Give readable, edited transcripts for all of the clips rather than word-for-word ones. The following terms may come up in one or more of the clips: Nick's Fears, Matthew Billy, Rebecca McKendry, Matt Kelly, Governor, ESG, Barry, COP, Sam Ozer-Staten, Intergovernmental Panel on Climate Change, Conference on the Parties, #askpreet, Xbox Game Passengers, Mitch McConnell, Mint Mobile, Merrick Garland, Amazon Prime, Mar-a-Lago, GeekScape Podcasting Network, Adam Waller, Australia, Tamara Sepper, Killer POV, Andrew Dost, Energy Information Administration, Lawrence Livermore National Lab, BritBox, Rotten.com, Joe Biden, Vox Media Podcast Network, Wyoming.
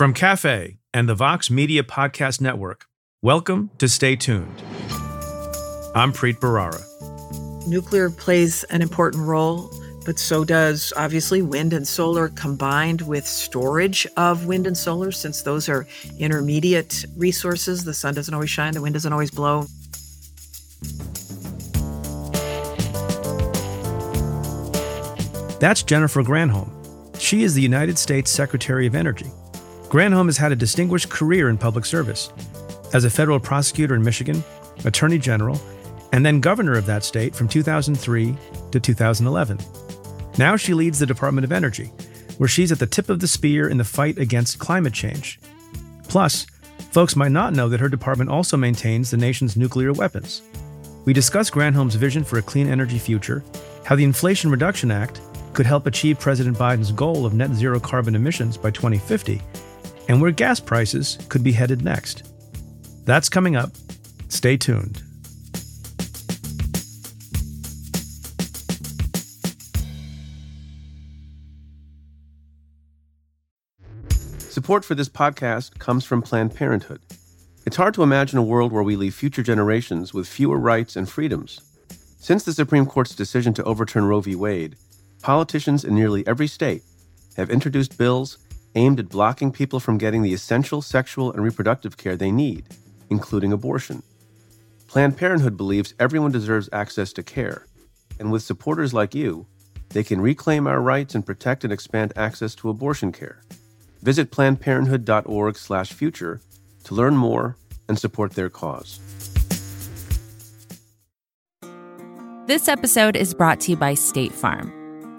From CAFE and the Vox Media Podcast Network, welcome to Stay Tuned. I'm Preet Bharara. Nuclear plays an important role, but so does, obviously, wind and solar combined with storage of wind and solar, since those are intermediate resources. The sun doesn't always shine, the wind doesn't always blow. That's Jennifer Granholm. She is the United States Secretary of Energy. Granholm has had a distinguished career in public service as a federal prosecutor in Michigan, Attorney General, and then governor of that state from 2003 to 2011. Now she leads the Department of Energy, where she's at the tip of the spear in the fight against climate change. Plus, folks might not know that her department also maintains the nation's nuclear weapons. We discuss Granholm's vision for a clean energy future, how the Inflation Reduction Act could help achieve President Biden's goal of net zero carbon emissions by 2050, and where gas prices could be headed next. That's coming up. Stay tuned. Support for this podcast comes from Planned Parenthood. It's hard to imagine a world where we leave future generations with fewer rights and freedoms. Since the Supreme Court's decision to overturn Roe v. Wade, politicians in nearly every state have introduced bills aimed at blocking people from getting the essential sexual and reproductive care they need, including abortion. Planned Parenthood believes everyone deserves access to care, and with supporters like you, they can reclaim our rights and protect and expand access to abortion care. Visit PlannedParenthood.org/future to learn more and support their cause. This episode is brought to you by State Farm.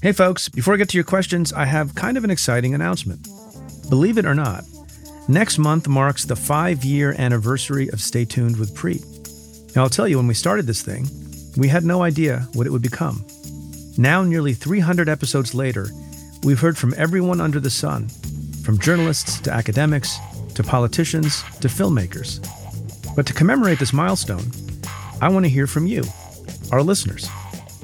Hey folks, before I get to your questions, I have kind of an exciting announcement. Believe it or not, next month marks the 5-year anniversary of Stay Tuned with Preet. Now I'll tell you, when we started this thing, we had no idea what it would become. Now, nearly 300 episodes later, we've heard from everyone under the sun, from journalists to academics, to politicians, to filmmakers. But to commemorate this milestone, I want to hear from you, our listeners.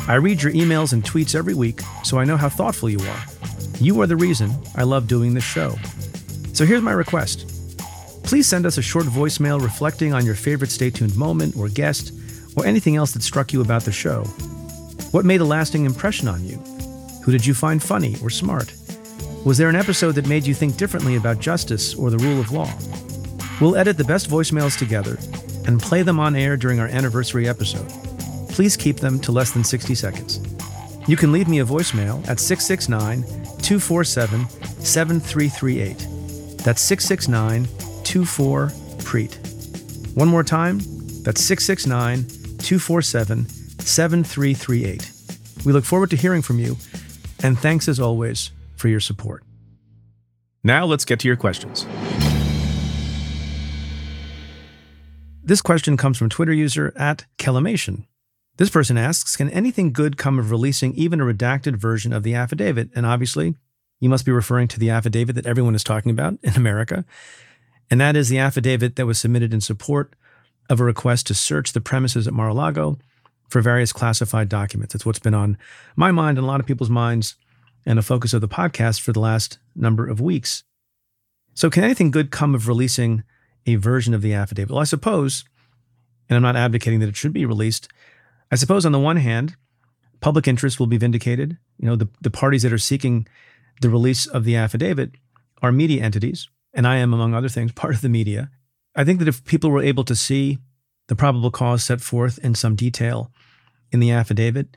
I read your emails and tweets every week, so I know how thoughtful you are. You are the reason I love doing this show. So here's my request. Please send us a short voicemail reflecting on your favorite Stay Tuned moment or guest, or anything else that struck you about the show. What made a lasting impression on you? Who did you find funny or smart? Was there an episode that made you think differently about justice or the rule of law? We'll edit the best voicemails together and play them on air during our anniversary episode. Please keep them to less than 60 seconds. You can leave me a voicemail at 669-247-7338. That's 669-24-PREET. One more time, that's 669-247-7338. We look forward to hearing from you, and thanks as always for your support. Now let's get to your questions. This question comes from Twitter user @Kellamation. This person asks, can anything good come of releasing even a redacted version of the affidavit? And obviously, you must be referring to the affidavit that everyone is talking about in America. And that is the affidavit that was submitted in support of a request to search the premises at Mar-a-Lago for various classified documents. It's what's been on my mind and a lot of people's minds and a focus of the podcast for the last number of weeks. So can anything good come of releasing a version of the affidavit? Well, I suppose, and I'm not advocating that it should be released, I suppose on the one hand, public interest will be vindicated. You know, the parties that are seeking the release of the affidavit are media entities, and I am, among other things, part of the media. I think that if people were able to see the probable cause set forth in some detail in the affidavit,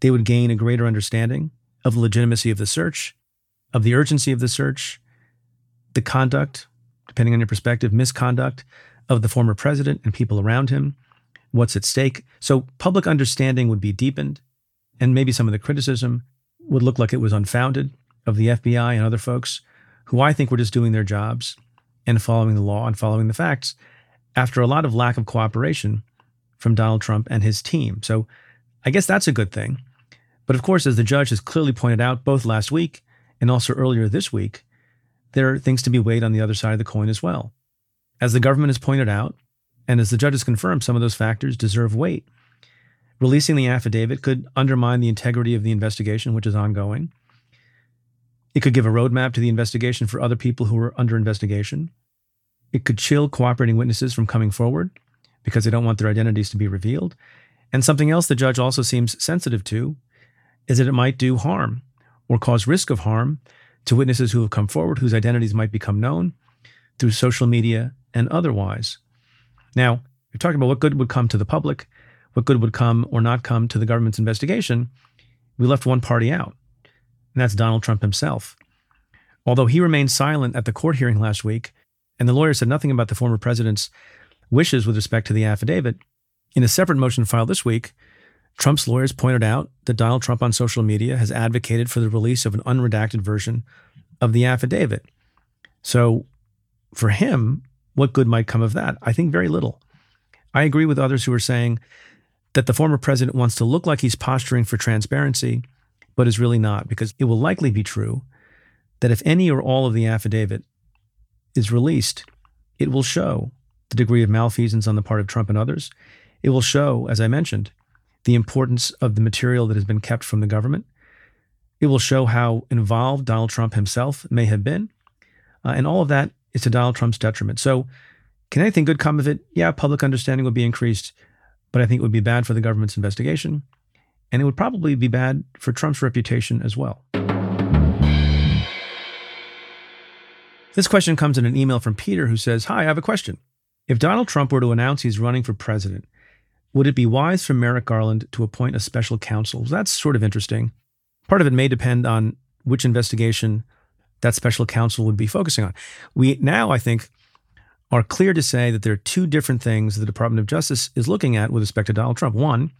they would gain a greater understanding of the legitimacy of the search, of the urgency of the search, the conduct, depending on your perspective, misconduct of the former president and people around him, what's at stake. So public understanding would be deepened, and maybe some of the criticism would look like it was unfounded of the FBI and other folks who I think were just doing their jobs and following the law and following the facts after a lot of lack of cooperation from Donald Trump and his team. So I guess that's a good thing. But of course, as the judge has clearly pointed out both last week and also earlier this week, there are things to be weighed on the other side of the coin as well. As the government has pointed out, and as the judge has confirmed, some of those factors deserve weight. Releasing the affidavit could undermine the integrity of the investigation, which is ongoing. It could give a roadmap to the investigation for other people who are under investigation. It could chill cooperating witnesses from coming forward because they don't want their identities to be revealed. And something else the judge also seems sensitive to is that it might do harm or cause risk of harm to witnesses who have come forward whose identities might become known through social media and otherwise. Now, we're talking about what good would come to the public, what good would come or not come to the government's investigation. We left one party out, and that's Donald Trump himself. Although he remained silent at the court hearing last week, and the lawyer said nothing about the former president's wishes with respect to the affidavit, in a separate motion filed this week, Trump's lawyers pointed out that Donald Trump on social media has advocated for the release of an unredacted version of the affidavit. So for him, what good might come of that? I think very little. I agree with others who are saying that the former president wants to look like he's posturing for transparency, but is really not, because it will likely be true that if any or all of the affidavit is released, it will show the degree of malfeasance on the part of Trump and others. It will show, as I mentioned, the importance of the material that has been kept from the government. It will show how involved Donald Trump himself may have been. And all of that is to Donald Trump's detriment. So can anything good come of it? Yeah, public understanding would be increased, but I think it would be bad for the government's investigation. And it would probably be bad for Trump's reputation as well. This question comes in an email from Peter who says, "Hi, I have a question. If Donald Trump were to announce he's running for president, would it be wise for Merrick Garland to appoint a special counsel?" That's sort of interesting. Part of it may depend on which investigation that special counsel would be focusing on. We now, I think, are clear to say that there are two different things the Department of Justice is looking at with respect to Donald Trump. One,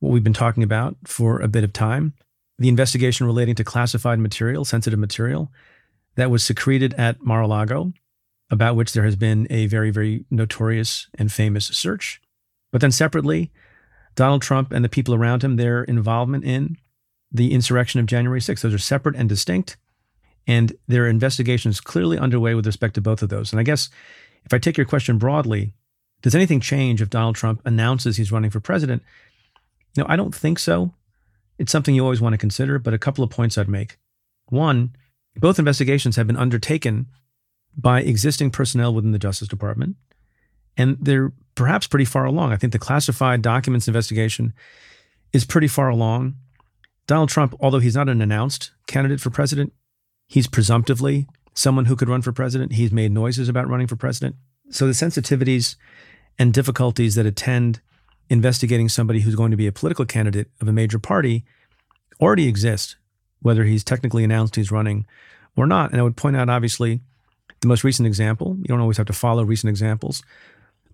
what we've been talking about for a bit of time, the investigation relating to classified material, sensitive material, that was secreted at Mar-a-Lago, about which there has been a very, very notorious and famous search. But then separately, Donald Trump and the people around him, their involvement in the insurrection of January 6th, those are separate and distinct, and their investigation is clearly underway with respect to both of those. And I guess if I take your question broadly, does anything change if Donald Trump announces he's running for president? No, I don't think so. It's something you always want to consider, but a couple of points I'd make. One, both investigations have been undertaken by existing personnel within the Justice Department, and they're perhaps pretty far along. I think the classified documents investigation is pretty far along. Donald Trump, although he's not an announced candidate for president, he's presumptively someone who could run for president. He's made noises about running for president. So the sensitivities and difficulties that attend investigating somebody who's going to be a political candidate of a major party already exist, whether he's technically announced he's running or not. And I would point out, obviously, the most recent example — you don't always have to follow recent examples —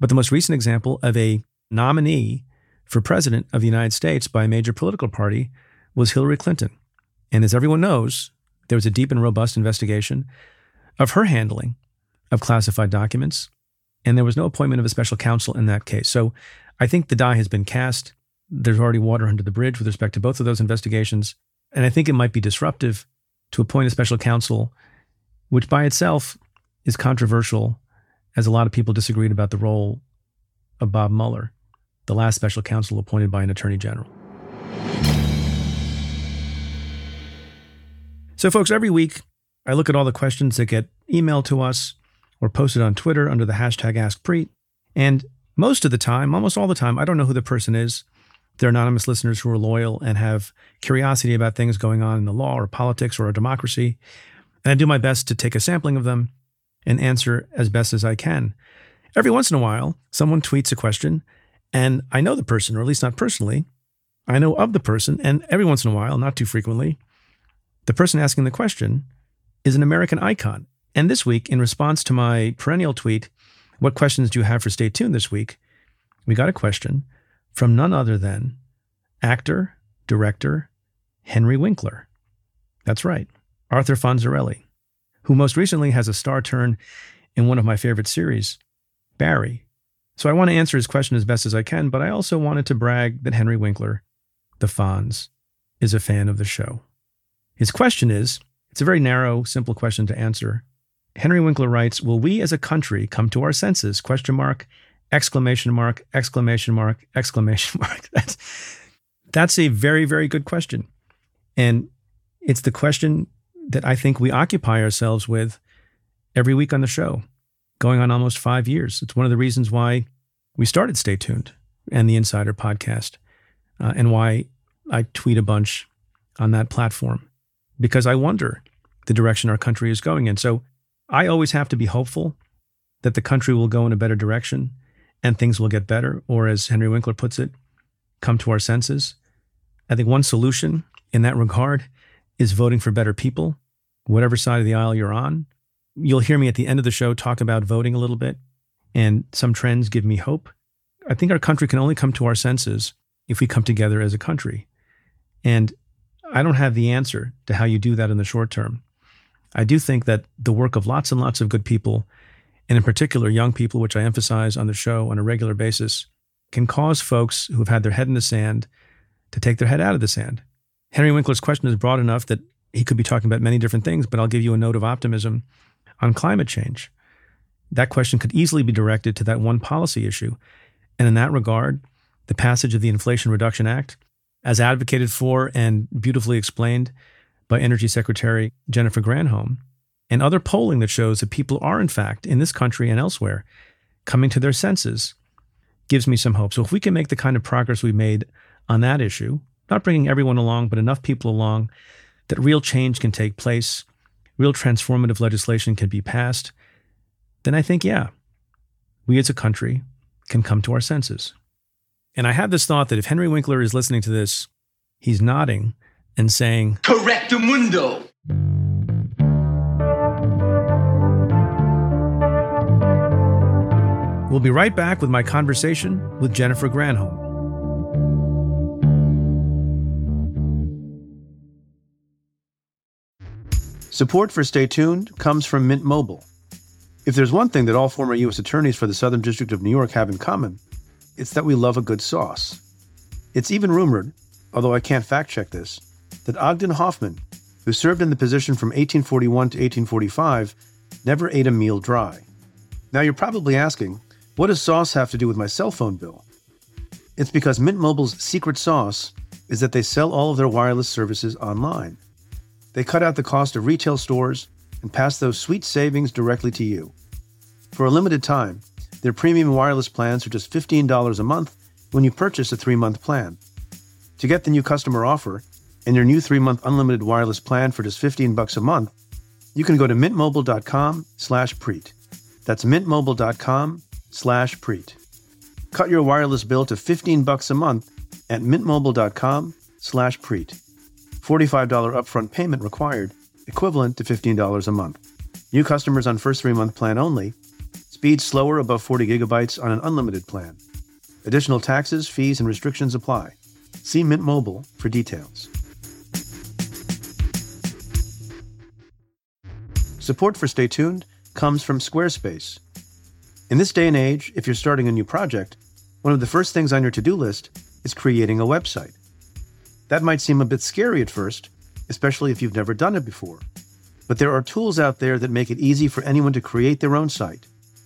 but the most recent example of a nominee for president of the United States by a major political party was Hillary Clinton. And as everyone knows, there was a deep and robust investigation of her handling of classified documents, and there was no appointment of a special counsel in that case. So I think the die has been cast. There's already water under the bridge with respect to both of those investigations. And I think it might be disruptive to appoint a special counsel, which by itself is controversial, as a lot of people disagreed about the role of Bob Mueller, the last special counsel appointed by an attorney general. So folks, every week I look at all the questions that get emailed to us or posted on Twitter under the hashtag AskPreet. And most of the time, almost all the time, I don't know who the person is. They're anonymous listeners who are loyal and have curiosity about things going on in the law or politics or our democracy. And I do my best to take a sampling of them and answer as best as I can. Every once in a while, someone tweets a question, and I know the person, or at least not personally. I know of the person, and every once in a while, not too frequently, the person asking the question is an American icon. And this week, in response to my perennial tweet, "What questions do you have for Stay Tuned this week?" we got a question from none other than actor, director, Henry Winkler. That's right. Arthur Fonzarelli, who most recently has a star turn in one of my favorite series, Barry. So I want to answer his question as best as I can, but I also wanted to brag that Henry Winkler, the Fonz, is a fan of the show. His question is, it's a very narrow, simple question to answer. Henry Winkler writes, will we as a country come to our senses? Question mark, exclamation mark, exclamation mark, exclamation mark. That's a very, very good question. And it's the question that I think we occupy ourselves with every week on the show, going on almost 5 years. It's one of the reasons why we started Stay Tuned and the Insider Podcast, and why I tweet a bunch on that platform, because I wonder the direction our country is going in. So I always have to be hopeful that the country will go in a better direction and things will get better, or as Henry Winkler puts it, come to our senses. I think one solution in that regard is voting for better people, whatever side of the aisle you're on. You'll hear me at the end of the show talk about voting a little bit, and some trends give me hope. I think our country can only come to our senses if we come together as a country. And I don't have the answer to how you do that in the short term. I do think that the work of lots and lots of good people, and in particular young people, which I emphasize on the show on a regular basis, can cause folks who have had their head in the sand to take their head out of the sand. Henry Winkler's question is broad enough that he could be talking about many different things, but I'll give you a note of optimism on climate change. That question could easily be directed to that one policy issue. And in that regard, the passage of the Inflation Reduction Act, as advocated for and beautifully explained by Energy Secretary Jennifer Granholm, and other polling that shows that people are, in fact, in this country and elsewhere, coming to their senses, gives me some hope. So if we can make the kind of progress we made on that issue, not bringing everyone along, but enough people along, that real change can take place, real transformative legislation can be passed, then I think, yeah, we as a country can come to our senses. And I had this thought that if Henry Winkler is listening to this, he's nodding and saying, Correctamundo. We'll be right back with my conversation with Jennifer Granholm. Support for Stay Tuned comes from Mint Mobile. If there's one thing that all former U.S. attorneys for the Southern District of New York have in common, it's that we love a good sauce. It's even rumored, although I can't fact-check this, that Ogden Hoffman, who served in the position from 1841 to 1845, never ate a meal dry. Now you're probably asking, what does sauce have to do with my cell phone bill? It's because Mint Mobile's secret sauce is that they sell all of their wireless services online. They cut out the cost of retail stores and pass those sweet savings directly to you. For a limited time, their premium wireless plans are just $15 a month when you purchase a 3-month plan. To get the new customer offer and your new 3-month unlimited wireless plan for just $15 a month, you can go to mintmobile.com/Preet. That's mintmobile.com/Preet. Cut your wireless bill to $15 a month at mintmobile.com/Preet. $45 upfront payment required, equivalent to $15 a month. New customers on first 3-month plan only. Speed slower above 40 gigabytes on an unlimited plan. Additional taxes, fees, and restrictions apply. See Mint Mobile for details. Support for Stay Tuned comes from Squarespace. In this day and age, if you're starting a new project, one of the first things on your to-do list is creating a website. That might seem a bit scary at first, especially if you've never done it before. But there are tools out there that make it easy for anyone to create their own site,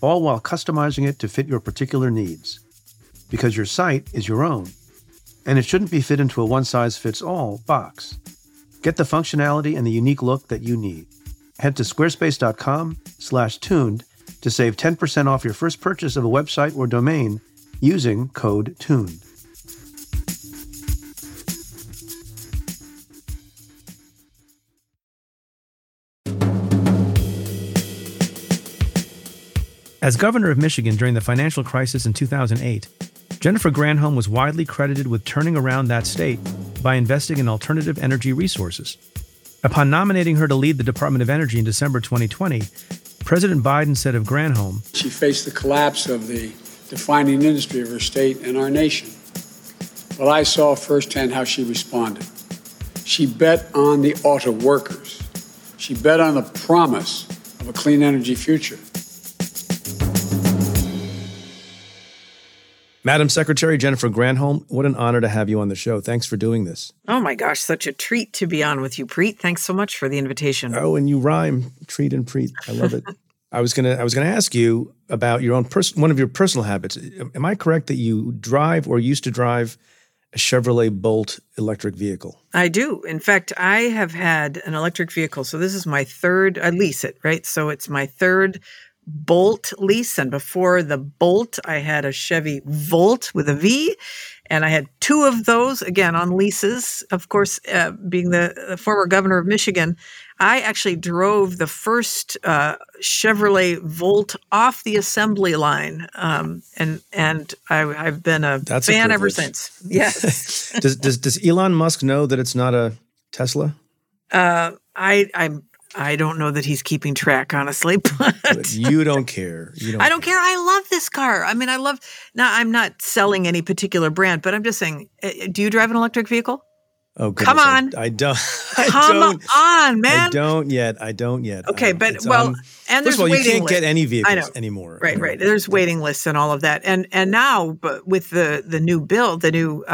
all while customizing it to fit your particular needs. Because your site is your own, and it shouldn't be fit into a one-size-fits-all box. Get the functionality and the unique look that you need. Head to squarespace.com/tuned to save 10% off your first purchase of a website or domain using code TUNED. As governor of Michigan during the financial crisis in 2008, Jennifer Granholm was widely credited with turning around that state by investing in alternative energy resources. Upon nominating her to lead the Department of Energy in December 2020, President Biden said of Granholm, "She faced the collapse of the defining industry of her state and our nation. But I saw firsthand how she responded. She bet on the auto workers. She bet on the promise of a clean energy future." Madam Secretary Jennifer Granholm, what an honor to have you on the show. Thanks for doing this. Oh my gosh, such a treat to be on with you, Preet. Thanks so much for the invitation. Oh, and you rhyme, treat and Preet. I love it. I was gonna ask you about your own one of your personal habits. Am I correct that you drive or used to drive a Chevrolet Bolt electric vehicle? I do. In fact, I have had an electric vehicle. So this is my third. I lease it, right? So it's my third Bolt lease, and before the Bolt, I had a Chevy Volt with a V, and I had two of those, again, on leases. Of course, being the former governor of Michigan, I actually drove the first Chevrolet Volt off the assembly line, and I've been a fan ever since. Yes. Does Elon Musk know that it's not a Tesla? I don't know that he's keeping track, honestly, but you don't care. I don't care. I love this car. I mean, now I'm not selling any particular brand, but I'm just saying, do you drive an electric vehicle? Oh, goodness. Come on. I don't. Come on, man. I don't yet. Okay, you can't get any vehicles anymore. Right. There's waiting lists and all of that. And now, but with the new bill, the new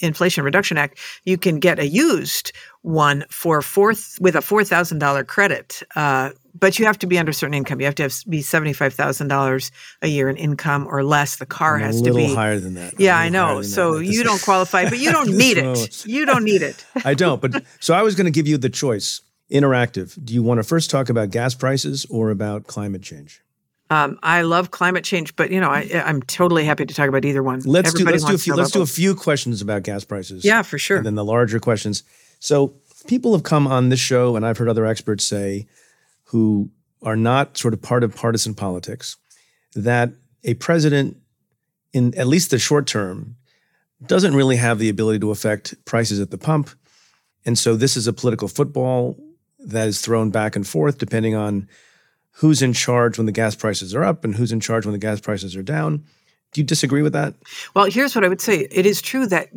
Inflation Reduction Act, you can get a used one with a $4,000 credit. But you have to be under certain income. You have to be $75,000 a year in income or less. The car has to be a little higher than that. Yeah, I know. So you don't qualify, but you don't need it. You don't need it. I don't. But so I was going to give you the choice. Interactive. Do you want to first talk about gas prices or about climate change? I love climate change, but I'm totally happy to talk about either one. Let's do a few questions about gas prices. Yeah, for sure. And then the larger questions. So people have come on this show, and I've heard other experts say, who are not sort of part of partisan politics, that a president, in at least the short term, doesn't really have the ability to affect prices at the pump. And so this is a political football that is thrown back and forth depending on who's in charge when the gas prices are up and who's in charge when the gas prices are down. Do you disagree with that? Well, here's what I would say. It is true that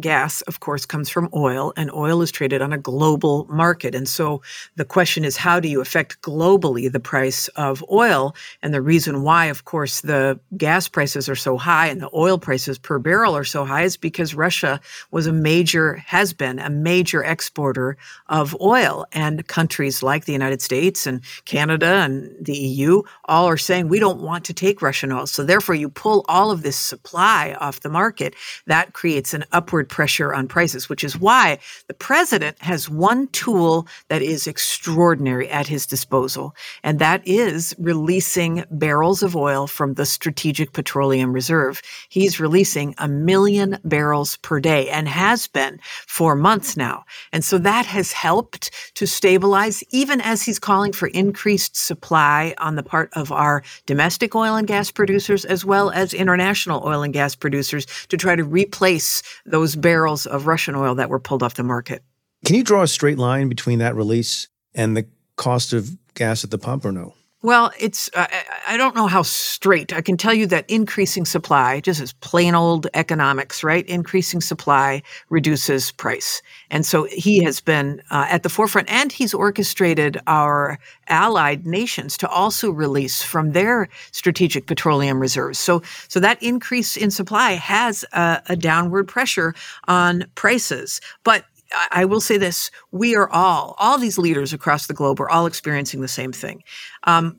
gas, of course, comes from oil, and oil is traded on a global market. And so the question is, how do you affect globally the price of oil? And the reason why, of course, the gas prices are so high and the oil prices per barrel are so high is because Russia has been a major exporter of oil. And countries like the United States and Canada and the EU all are saying, we don't want to take Russian oil. So therefore, you pull all of this supply off the market, that creates an upward pressure on prices, which is why the president has one tool that is extraordinary at his disposal, and that is releasing barrels of oil from the Strategic Petroleum Reserve. He's releasing 1 million barrels per day and has been for months now. And so that has helped to stabilize, even as he's calling for increased supply on the part of our domestic oil and gas producers as well as international oil and gas producers to try to replace those barrels of Russian oil that were pulled off the market. Can you draw a straight line between that release and the cost of gas at the pump or no? Well, it's I don't know how straight. I can tell you that increasing supply, just as plain old economics, right? Increasing supply reduces price. And so he has been at the forefront, and he's orchestrated our allied nations to also release from their strategic petroleum reserves. So that increase in supply has a downward pressure on prices. But I will say this, we are all these leaders across the globe are all experiencing the same thing.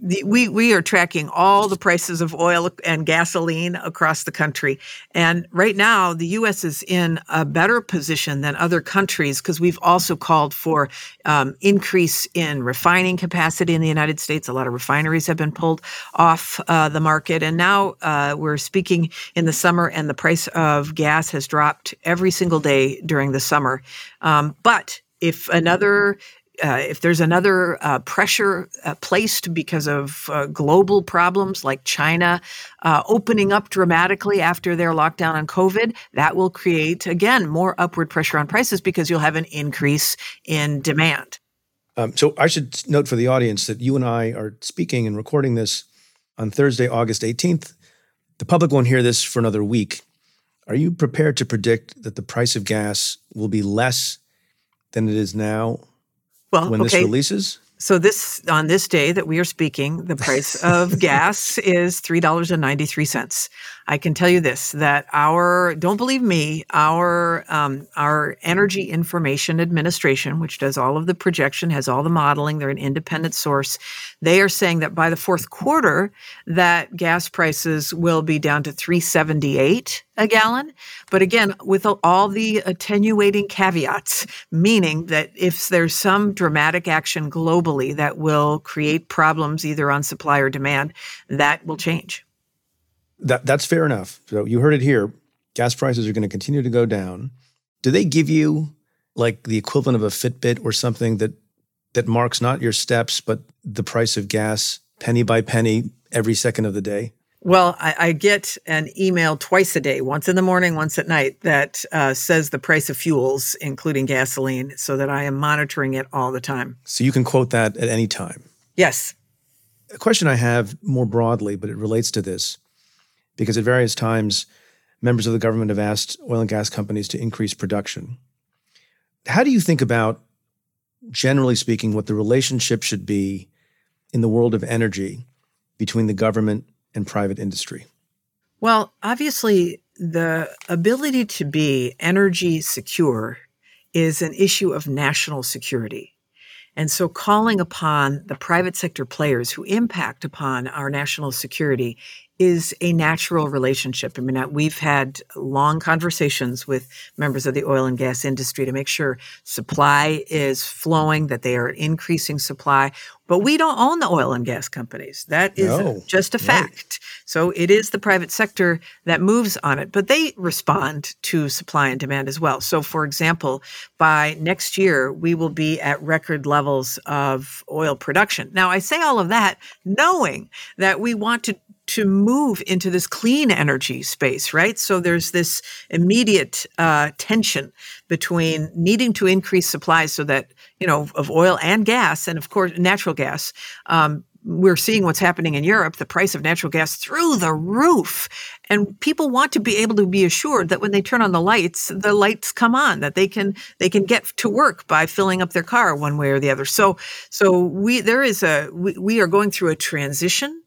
We are tracking all the prices of oil and gasoline across the country. And right now, the U.S. is in a better position than other countries because we've also called for increase in refining capacity in the United States. A lot of refineries have been pulled off the market. And now we're speaking in the summer, and the price of gas has dropped every single day during the summer. But if another if there's another pressure placed because of global problems like China opening up dramatically after their lockdown on COVID, that will create, again, more upward pressure on prices because you'll have an increase in demand. So I should note for the audience that you and I are speaking and recording this on Thursday, August 18th. The public won't hear this for another week. Are you prepared to predict that the price of gas will be less than it is now this releases? So on this day that we are speaking, the price of gas is $3.93. I can tell you this, that our Energy Information Administration, which does all of the projection, has all the modeling, they're an independent source, they are saying that by the fourth quarter, that gas prices will be down to $3.78 a gallon. But again, with all the attenuating caveats, meaning that if there's some dramatic action globally, that will create problems either on supply or demand, that will change. That's fair enough. So you heard it here. Gas prices are going to continue to go down. Do they give you like the equivalent of a Fitbit or something that marks not your steps, but the price of gas penny by penny every second of the day? Well, I get an email twice a day, once in the morning, once at night, that says the price of fuels, including gasoline, so that I am monitoring it all the time. So you can quote that at any time? Yes. A question I have more broadly, but it relates to this, because at various times, members of the government have asked oil and gas companies to increase production. How do you think about, generally speaking, what the relationship should be in the world of energy between the government and private industry? Well, obviously, the ability to be energy secure is an issue of national security. And so calling upon the private sector players who impact upon our national security is a natural relationship. I mean, we've had long conversations with members of the oil and gas industry to make sure supply is flowing, that they are increasing supply. But we don't own the oil and gas companies. That is just a fact. Right. So it is the private sector that moves on it, but they respond to supply and demand as well. So for example, by next year, we will be at record levels of oil production. Now, I say all of that knowing that we want to move into this clean energy space, right? So there's this immediate tension between needing to increase supply so that, of oil and gas, and of course, natural gas. We're seeing what's happening in Europe, the price of natural gas through the roof. And people want to be able to be assured that when they turn on the lights come on, that they can get to work by filling up their car one way or the other. So we are going through a transition.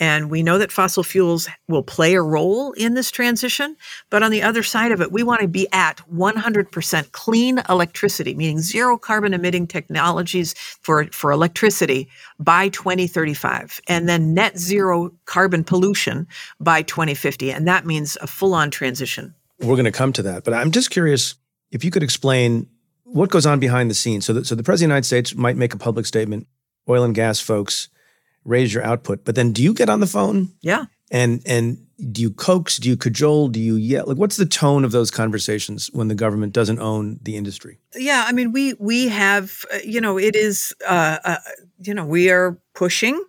And we know that fossil fuels will play a role in this transition. But on the other side of it, we want to be at 100% clean electricity, meaning zero carbon emitting technologies for electricity by 2035, and then net zero carbon pollution by 2050. And that means a full-on transition. We're going to come to that. But I'm just curious if you could explain what goes on behind the scenes. So the President of the United States might make a public statement, oil and gas folks, raise your output. But then do you get on the phone? Yeah. And do you coax? Do you cajole? Do you yell? Like, what's the tone of those conversations when the government doesn't own the industry? Yeah. I mean, we have, it is, we are pushing.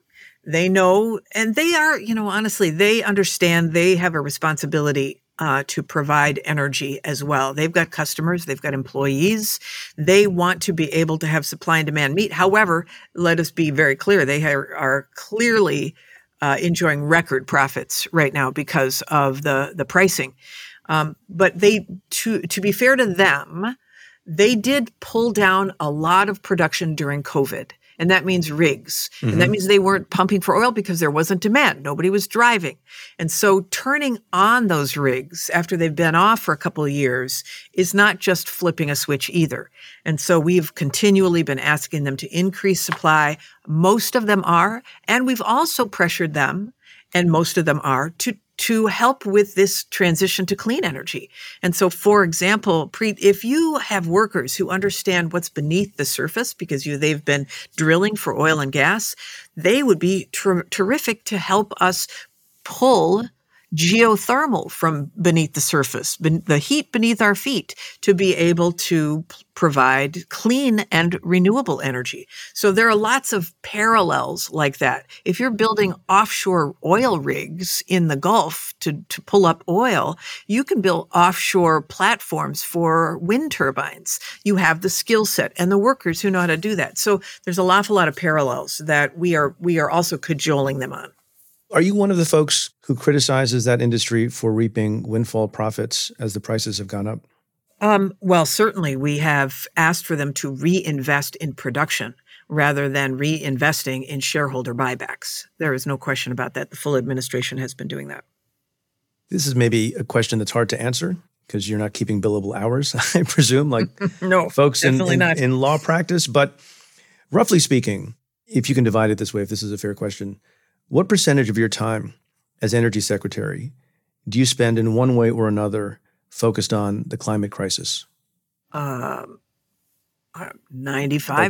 They know, and they are, honestly, they understand they have a responsibility to provide energy as well. They've got customers, they've got employees. They want to be able to have supply and demand meet. However, let us be very clear, they are clearly enjoying record profits right now because of the pricing. But they, to be fair to them, they did pull down a lot of production during COVID. And that means rigs. Mm-hmm. And that means they weren't pumping for oil because there wasn't demand. Nobody was driving. And so turning on those rigs after they've been off for a couple of years is not just flipping a switch either. And so we've continually been asking them to increase supply. Most of them are. And we've also pressured them, and most of them are, to help with this transition to clean energy. And so, for example, Preet, if you have workers who understand what's beneath the surface because they've been drilling for oil and gas, they would be terrific to help us pull geothermal from beneath the surface, the heat beneath our feet, to be able to provide clean and renewable energy. So there are lots of parallels like that. If you're building offshore oil rigs in the Gulf to pull up oil, you can build offshore platforms for wind turbines. You have the skill set and the workers who know how to do that. So there's an awful lot of parallels that we are also cajoling them on. Are you one of the folks who criticizes that industry for reaping windfall profits as the prices have gone up? Well, certainly we have asked for them to reinvest in production rather than reinvesting in shareholder buybacks. There is no question about that. The full administration has been doing that. This is maybe a question that's hard to answer because you're not keeping billable hours, I presume, like no, folks in law practice. But roughly speaking, if you can divide it this way, if this is a fair question, what percentage of your time as Energy Secretary do you spend in one way or another focused on the climate crisis? 95%. Like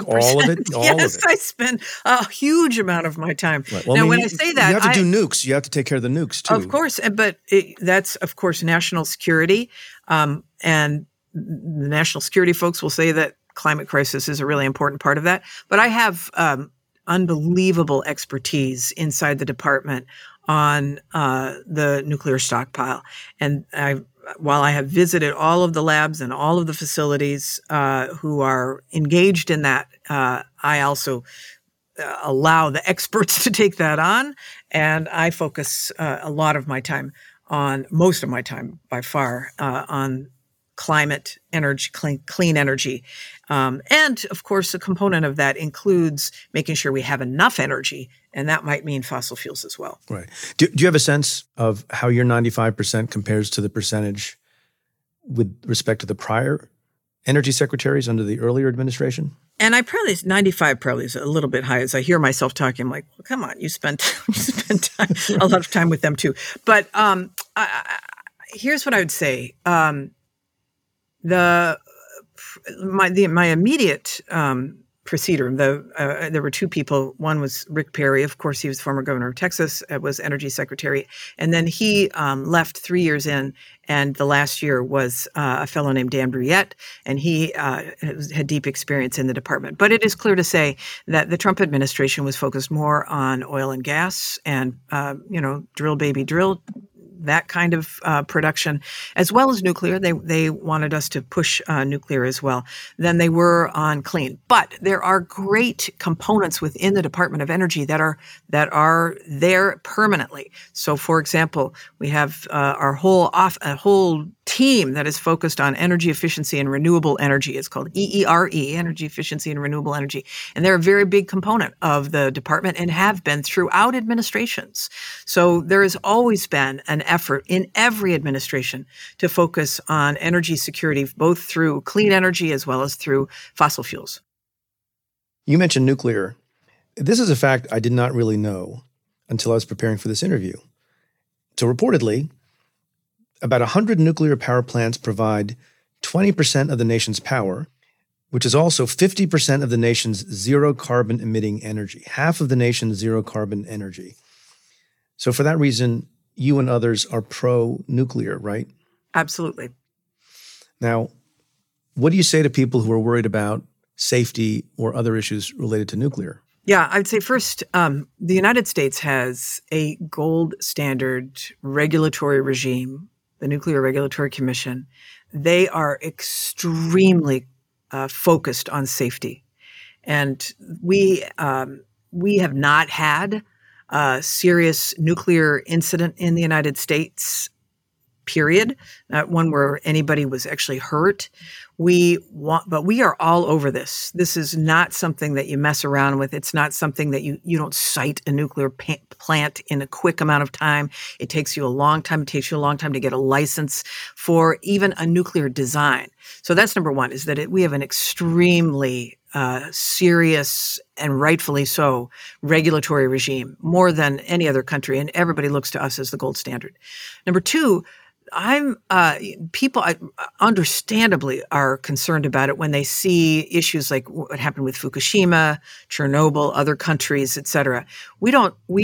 all of it? Yes, I spend a huge amount of my time. Right. Well, now, I mean, when I say that, you have to do nukes. You have to take care of the nukes, too. Of course. But that's, of course, national security. And the national security folks will say that climate crisis is a really important part of that. But I have unbelievable expertise inside the department on the nuclear stockpile. And while I have visited all of the labs and all of the facilities who are engaged in that, I also allow the experts to take that on. And I focus a lot of my time on, most of my time by far, on climate, energy, clean energy. And of course, a component of that includes making sure we have enough energy, and that might mean fossil fuels as well. Right. Do you have a sense of how your 95% compares to the percentage with respect to the prior energy secretaries under the earlier administration? And 95 probably is a little bit high. As I hear myself talking, I'm like, well, come on, you spent a lot of time with them too. But here's what I would say. My immediate preceder, there were two people. One was Rick Perry. Of course, he was former governor of Texas, was energy secretary. And then he left 3 years in, and the last year was a fellow named Dan Brouillette, and he had deep experience in the department. But it is clear to say that the Trump administration was focused more on oil and gas and, drill, baby, drill, that kind of production, as well as nuclear. They wanted us to push nuclear as well. Then they were on clean. But there are great components within the Department of Energy that are there permanently. So, for example, we have a whole team that is focused on energy efficiency and renewable energy. It's called EERE, Energy Efficiency and Renewable Energy. And they're a very big component of the department and have been throughout administrations. So there has always been an effort in every administration to focus on energy security, both through clean energy as well as through fossil fuels. You mentioned nuclear. This is a fact I did not really know until I was preparing for this interview. So reportedly, about 100 nuclear power plants provide 20% of the nation's power, which is also 50% of the nation's zero-carbon emitting energy, half of the nation's zero-carbon energy. So for that reason, you and others are pro-nuclear, right? Absolutely. Now, what do you say to people who are worried about safety or other issues related to nuclear? Yeah, I'd say first, the United States has a gold standard regulatory regime, the Nuclear Regulatory Commission. They are extremely focused on safety. And we have not had a serious nuclear incident in the United States, period, not one where anybody was actually hurt. But we are all over this. This is not something that you mess around with. It's not something that you don't cite a nuclear plant in a quick amount of time. It takes you a long time. It takes you a long time to get a license for even a nuclear design. So that's number one, is that we have an extremely serious and rightfully so regulatory regime, more than any other country, and everybody looks to us as the gold standard. Number two, people understandably are concerned about it when they see issues like what happened with Fukushima, Chernobyl, other countries, et cetera. We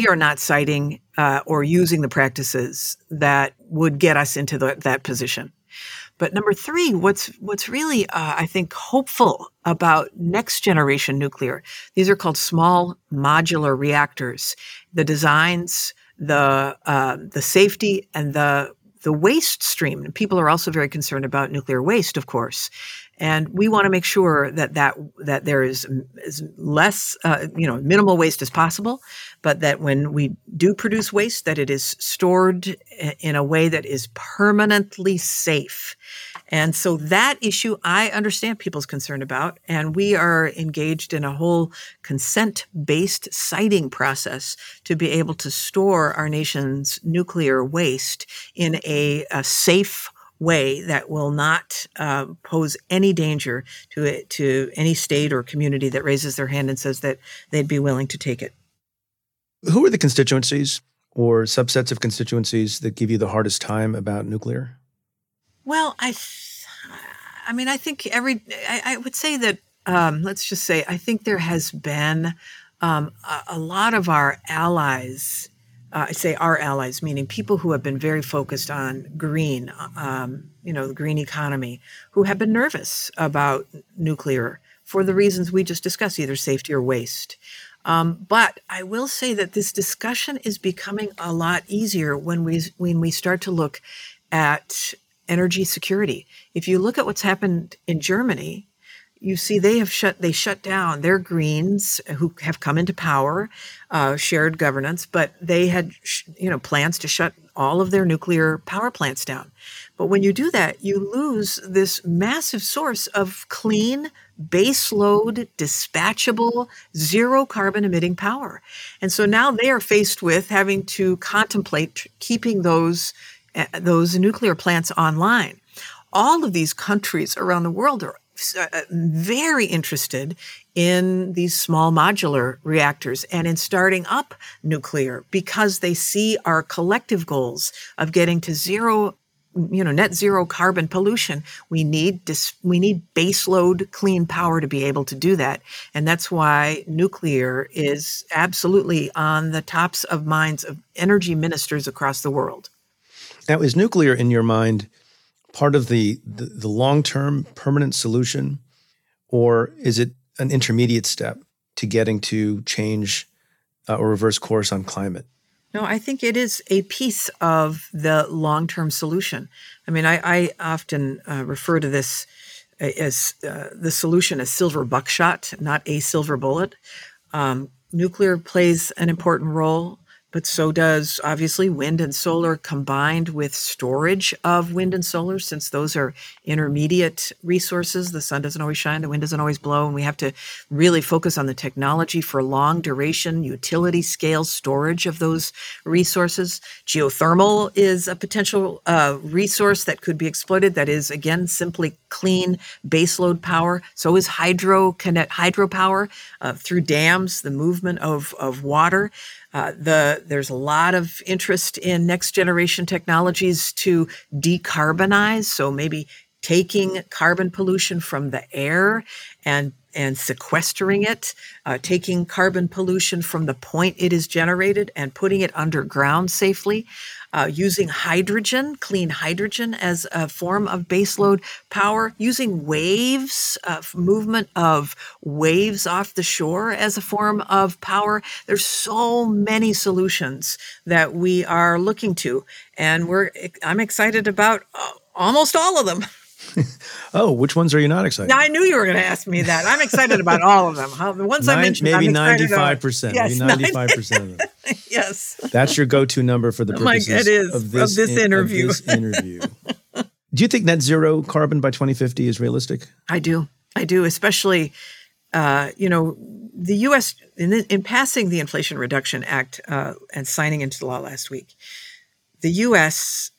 are not citing or using the practices that would get us into that position. But number three, what's really, I think, hopeful about next generation nuclear, these are called small modular reactors. The designs, the safety, and the waste stream. And people are also very concerned about nuclear waste, of course. And we want to make sure that there is less, minimal waste as possible, but that when we do produce waste, that it is stored in a way that is permanently safe. And so that issue, I understand people's concern about, and we are engaged in a whole consent-based siting process to be able to store our nation's nuclear waste in a safe way that will not pose any danger to any state or community that raises their hand and says that they'd be willing to take it. Who are the constituencies or subsets of constituencies that give you the hardest time about nuclear? Well, I would say that, let's just say, I think there has been a lot of our allies. I say our allies, meaning people who have been very focused on green, the green economy, who have been nervous about nuclear for the reasons we just discussed, either safety or waste. But I will say that this discussion is becoming a lot easier when we start to look at energy security. If you look at what's happened in Germany, you see, they shut down their Greens, who have come into power, shared governance, but they had, plans to shut all of their nuclear power plants down. But when you do that, you lose this massive source of clean, baseload, dispatchable, zero carbon emitting power. And so now they are faced with having to contemplate keeping those nuclear plants online. All of these countries around the world are very interested in these small modular reactors and in starting up nuclear because they see our collective goals of getting to zero, net zero carbon pollution. We need baseload clean power to be able to do that. And that's why nuclear is absolutely on the tops of minds of energy ministers across the world. Now, is nuclear, in your mind, part of the long-term permanent solution, or is it an intermediate step to getting to change or reverse course on climate? No, I think it is a piece of the long-term solution. I mean, I often refer to this as the solution as silver buckshot, not a silver bullet. Nuclear plays an important role, but so does, obviously, wind and solar combined with storage of wind and solar, since those are intermediate resources. The sun doesn't always shine, the wind doesn't always blow, and we have to really focus on the technology for long duration, utility scale storage of those resources. Geothermal is a potential resource that could be exploited that is, again, simply clean baseload power. So is hydropower through dams, the movement of water. There's a lot of interest in next generation technologies to decarbonize. So maybe taking carbon pollution from the air and sequestering it, taking carbon pollution from the point it is generated and putting it underground safely, using hydrogen, clean hydrogen as a form of baseload power, using waves, movement of waves off the shore as a form of power. There's so many solutions that we are looking to, and I'm excited about almost all of them. Oh, which ones are you not excited about? I knew you were going to ask me that. I'm excited about all of them. The ones I mentioned, maybe I'm 95%. Yes, maybe 95% of them. Yes. That's your go-to number for the purposes of this interview. Do you think net zero carbon by 2050 is realistic? I do, especially, the U.S., in passing the Inflation Reduction Act and signing into law last week, the U.S.,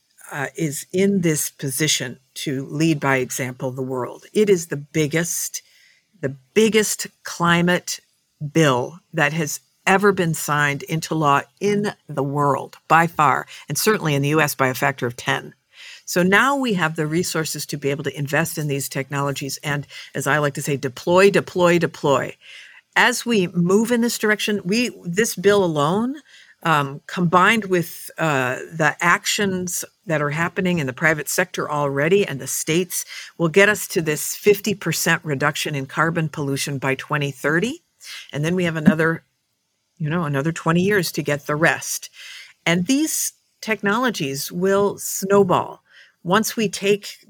is in this position to lead by example the world. It is the biggest climate bill that has ever been signed into law in the world by far, and certainly in the U.S. by a factor of 10. So now we have the resources to be able to invest in these technologies and, as I like to say, deploy, deploy, deploy. As we move in this direction, this bill alone combined with the actions that are happening in the private sector already and the states, will get us to this 50% reduction in carbon pollution by 2030. And then we have another 20 years to get the rest. And these technologies will snowball. Once we take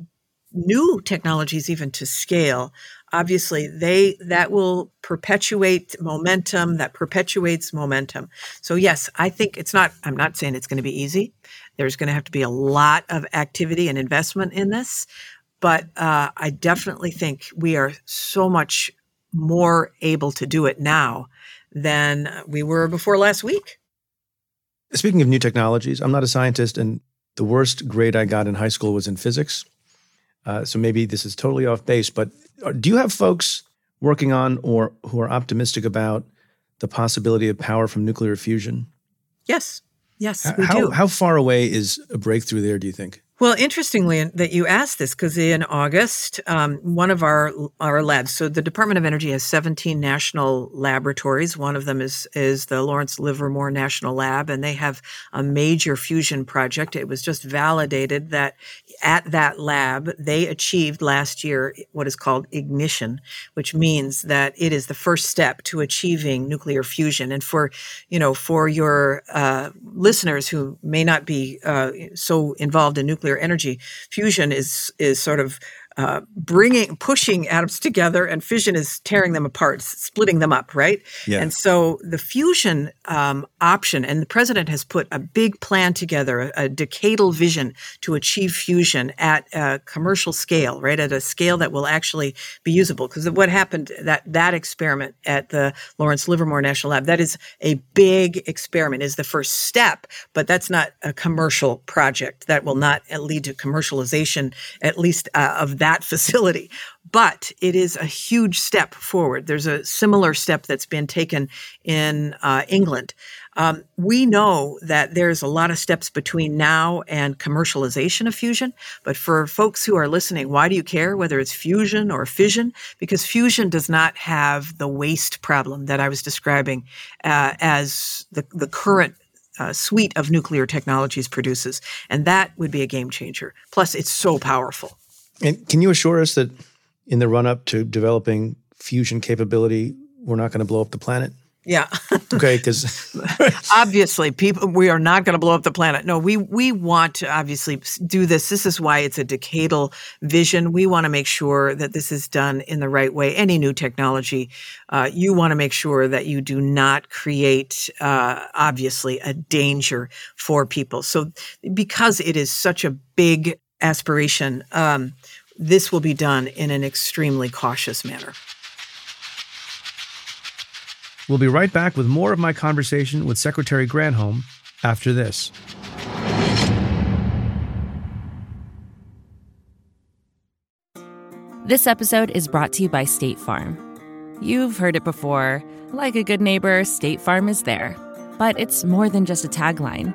new technologies even to scale, obviously that will perpetuate momentum, that perpetuates momentum. So yes, I think I'm not saying it's going to be easy. There's going to have to be a lot of activity and investment in this, but I definitely think we are so much more able to do it now than we were before last week. Speaking of new technologies, I'm not a scientist, and the worst grade I got in high school was in physics. So maybe this is totally off base, but do you have folks working on or who are optimistic about the possibility of power from nuclear fusion? Yes, we do. How far away is a breakthrough there, do you think? Well, interestingly that you asked this, because in August, one of our labs, so the Department of Energy has 17 national laboratories. One of them is the Lawrence Livermore National Lab, and they have a major fusion project. It was just validated that at that lab, they achieved last year what is called ignition, which means that it is the first step to achieving nuclear fusion. And for your listeners who may not be so involved in nuclear energy, fusion is sort of pushing atoms together, and fission is tearing them apart, splitting them up, right? Yeah. And so the fusion option, and the president has put a big plan together, a decadal vision to achieve fusion at a commercial scale, right? At a scale that will actually be usable. Because what happened, that experiment at the Lawrence Livermore National Lab, that is a big experiment, is the first step, but that's not a commercial project. That will not lead to commercialization, at least of that facility. But it is a huge step forward. There's a similar step that's been taken in England. We know that there's a lot of steps between now and commercialization of fusion. But for folks who are listening, why do you care whether it's fusion or fission? Because fusion does not have the waste problem that I was describing as the current suite of nuclear technologies produces. And that would be a game changer. Plus, it's so powerful. And can you assure us that in the run-up to developing fusion capability, we're not going to blow up the planet? Yeah. Okay, because obviously, we are not going to blow up the planet. No, we want to obviously do this. This is why it's a decadal vision. We want to make sure that this is done in the right way. Any new technology, you want to make sure that you do not create, obviously, a danger for people. So because it is such a big aspiration, this will be done in an extremely cautious manner. We'll be right back with more of my conversation with Secretary Granholm after this. This episode is brought to you by State Farm. You've heard it before. Like a good neighbor, State Farm is there. But it's more than just a tagline,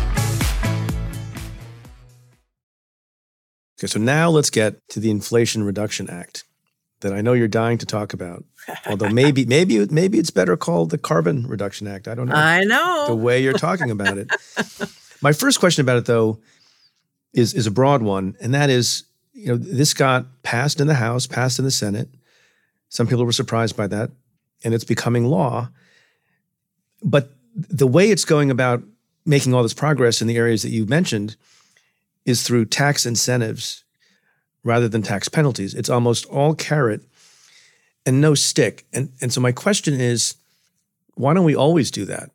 Okay, so now let's get to the Inflation Reduction Act that I know you're dying to talk about. Although maybe it's better called the Carbon Reduction Act. I don't know. I know. The way you're talking about it. My first question about it, though, is a broad one, and that is, you know, this got passed in the House, passed in the Senate. Some people were surprised by that, and it's becoming law. But the way it's going about making all this progress in the areas that you mentioned is through tax incentives rather than tax penalties. It's almost all carrot and no stick. And so my question is, why don't we always do that?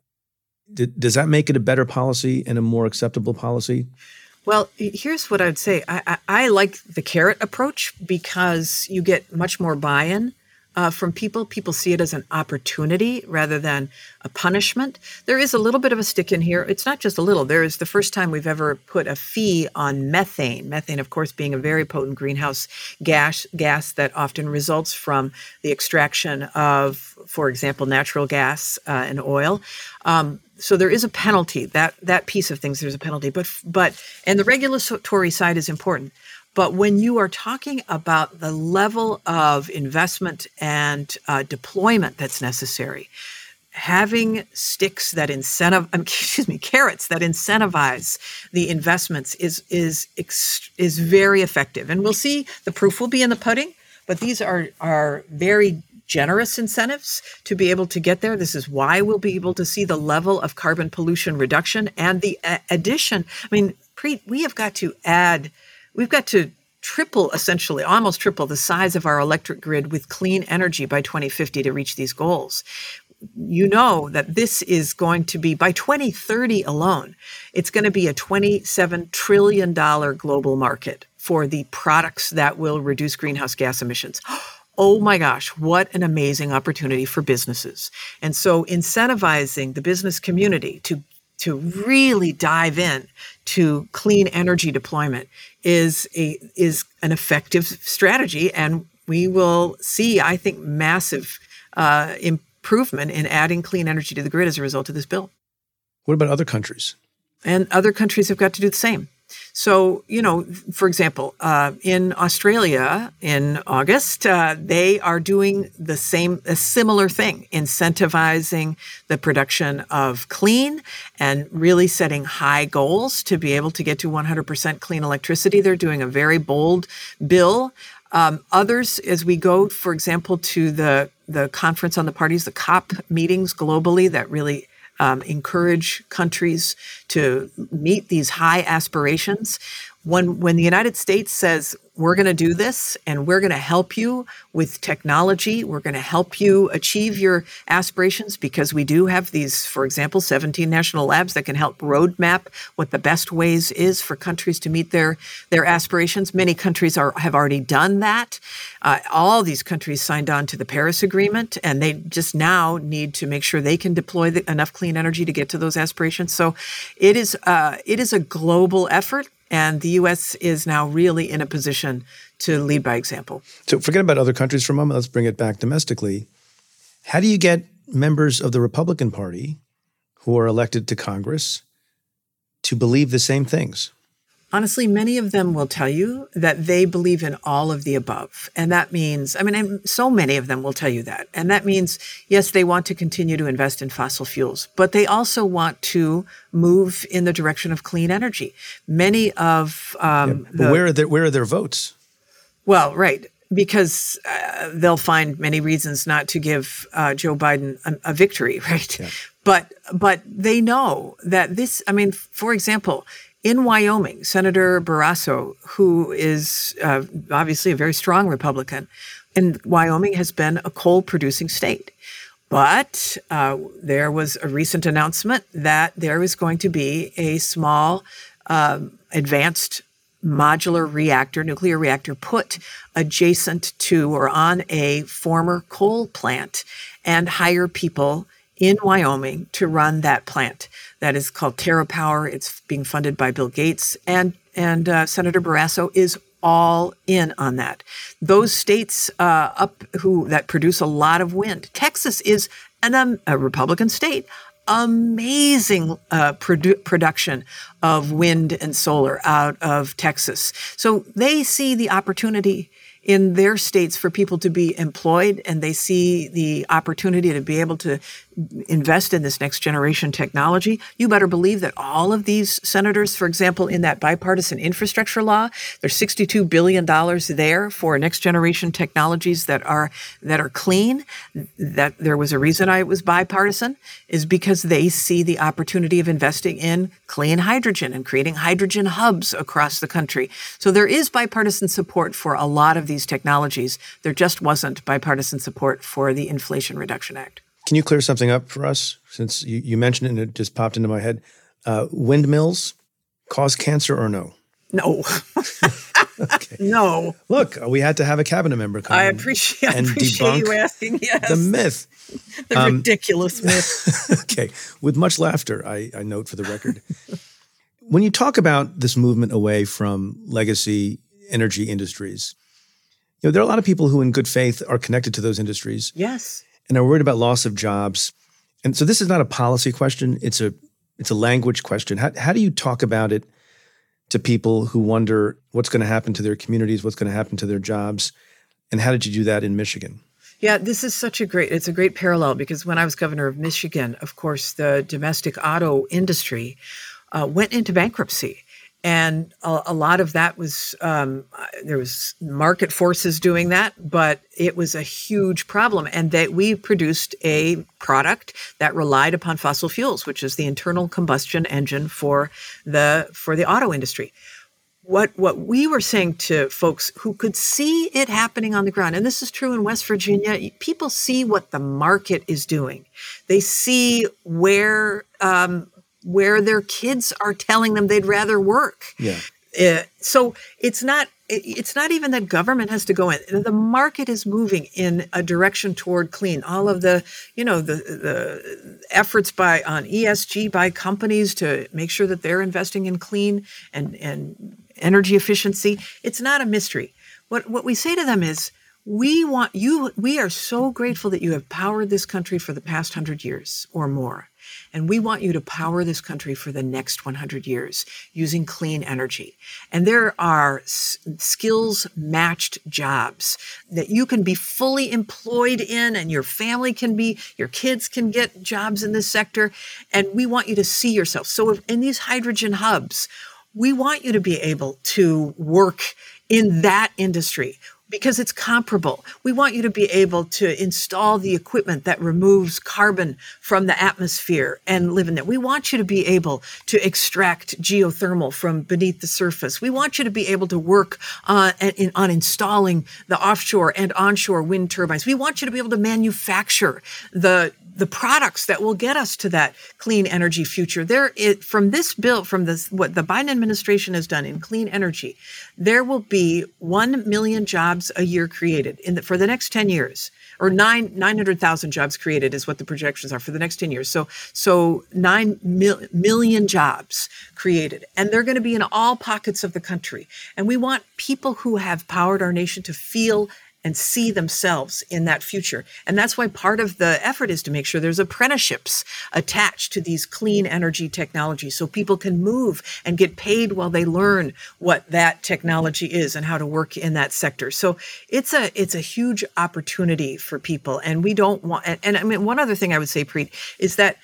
Does that make it a better policy and a more acceptable policy? Well, here's what I'd say. I like the carrot approach because you get much more buy-in from people. People see it as an opportunity rather than a punishment. There is a little bit of a stick in here. It's not just a little. There is the first time we've ever put a fee on methane. Methane, of course, being a very potent greenhouse gas that often results from the extraction of, for example, natural gas and oil. So there is a penalty. That piece of things, there's a penalty. But and the regulatory side is important. But when you are talking about the level of investment and deployment that's necessary, having sticks that carrots that incentivize the investments is very effective. And we'll see, the proof will be in the pudding, but these are very generous incentives to be able to get there. This is why we'll be able to see the level of carbon pollution reduction and the addition. I mean, Preet, we've got to triple, essentially, almost triple the size of our electric grid with clean energy by 2050 to reach these goals. You know that this is going to be, by 2030 alone, it's going to be a $27 trillion global market for the products that will reduce greenhouse gas emissions. Oh my gosh, what an amazing opportunity for businesses. And so incentivizing the business community to really dive in to clean energy deployment is an effective strategy. And we will see, I think, massive improvement in adding clean energy to the grid as a result of this bill. What about other countries? And other countries have got to do the same. So, you know, for example, in Australia in August, they are doing a similar thing, incentivizing the production of clean and really setting high goals to be able to get to 100% clean electricity. They're doing a very bold bill. Others, as we go, for example, to the Conference on the Parties, the COP meetings globally that really encourage countries to meet these high aspirations. When the United States says, we're going to do this and we're going to help you with technology, we're going to help you achieve your aspirations, because we do have these, for example, 17 national labs that can help roadmap what the best ways is for countries to meet their aspirations. Many countries have already done that. All these countries signed on to the Paris Agreement, and they just now need to make sure they can deploy enough clean energy to get to those aspirations. So it is a global effort, and the U.S. is now really in a position to lead by example. So forget about other countries for a moment. Let's bring it back domestically. How do you get members of the Republican Party who are elected to Congress to believe the same things? Honestly, many of them will tell you that they believe in all of the above. And that means, so many of them will tell you that. And that means, yes, they want to continue to invest in fossil fuels, but they also want to move in the direction of clean energy. Many of where are their votes? Well, right. Because they'll find many reasons not to give Joe Biden a victory, right? Yeah. But they know that this, for example, in Wyoming, Senator Barrasso, who is obviously a very strong Republican, and Wyoming has been a coal-producing state. But there was a recent announcement that there is going to be a small advanced modular reactor, nuclear reactor, put adjacent to or on a former coal plant, and hire people in Wyoming to run that plant. That is called TerraPower. It's being funded by Bill Gates. And Senator Barrasso is all in on that. Those states that produce a lot of wind. Texas is a Republican state, amazing production of wind and solar out of Texas. So they see the opportunity in their states for people to be employed, and they see the opportunity to be able to invest in this next generation technology. You better believe that all of these senators, for example, in that bipartisan infrastructure law, there's $62 billion there for next generation technologies that are clean. That there was a reason it was bipartisan is because they see the opportunity of investing in clean hydrogen and creating hydrogen hubs across the country. So there is bipartisan support for a lot of these technologies. There just wasn't bipartisan support for the Inflation Reduction Act. Can you clear something up for us? Since you mentioned it and it just popped into my head. Windmills cause cancer or no? No. Okay. No. Look, we had to have a cabinet member come I appreciate you asking, yes. The myth. The ridiculous myth. Okay. With much laughter, I note for the record. When you talk about this movement away from legacy energy industries, you know, there are a lot of people who in good faith are connected to those industries. Yes. And are worried about loss of jobs. And so this is not a policy question. It's a language question. How do you talk about it to people who wonder what's going to happen to their communities, what's going to happen to their jobs? And how did you do that in Michigan? Yeah, this is it's a great parallel, because when I was governor of Michigan, of course, the domestic auto industry went into bankruptcy. And a lot of that was, there was market forces doing that, but it was a huge problem. And that we produced a product that relied upon fossil fuels, which is the internal combustion engine for the auto industry. What we were saying to folks who could see it happening on the ground, and this is true in West Virginia, people see what the market is doing. They see where their kids are telling them they'd rather work. Yeah. So it's not even that government has to go in. The market is moving in a direction toward clean. All of the, you know, the efforts on ESG by companies to make sure that they're investing in clean and energy efficiency. It's not a mystery. What we say to them is, we want you. We are so grateful that you have powered this country for the past 100 years or more. And we want you to power this country for the next 100 years using clean energy. And there are skills-matched jobs that you can be fully employed in, and your family can be, your kids can get jobs in this sector. And we want you to see yourself. So in these hydrogen hubs, we want you to be able to work in that industry, because it's comparable. We want you to be able to install the equipment that removes carbon from the atmosphere and live in that. We want you to be able to extract geothermal from beneath the surface. We want you to be able to work on installing the offshore and onshore wind turbines. We want you to be able to manufacture the products that will get us to that clean energy future. From what the Biden administration has done in clean energy, there will be 1 million jobs a year created for the next 10 years, or 900,000 jobs created is what the projections are for the next 10 years. So 9 million jobs created, and they're going to be in all pockets of the country. And we want people who have powered our nation to feel and see themselves in that future. And that's why part of the effort is to make sure there's apprenticeships attached to these clean energy technologies, so people can move and get paid while they learn what that technology is and how to work in that sector. So it's a huge opportunity for people. And we don't want, and I mean, one other thing I would say, Preet, is that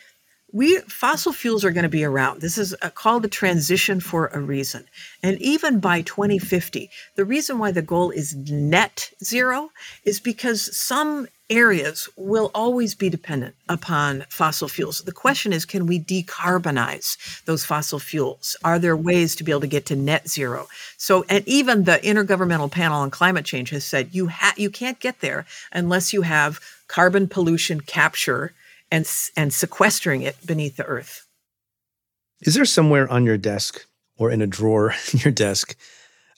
fossil fuels are going to be around. This is called a transition for a reason. And even by 2050, the reason why the goal is net zero is because some areas will always be dependent upon fossil fuels. The question is, can we decarbonize those fossil fuels? Are there ways to be able to get to net zero? So, and even the Intergovernmental Panel on Climate Change has said you can't get there unless you have carbon pollution capture and sequestering it beneath the earth. Is there somewhere on your desk or in a drawer in your desk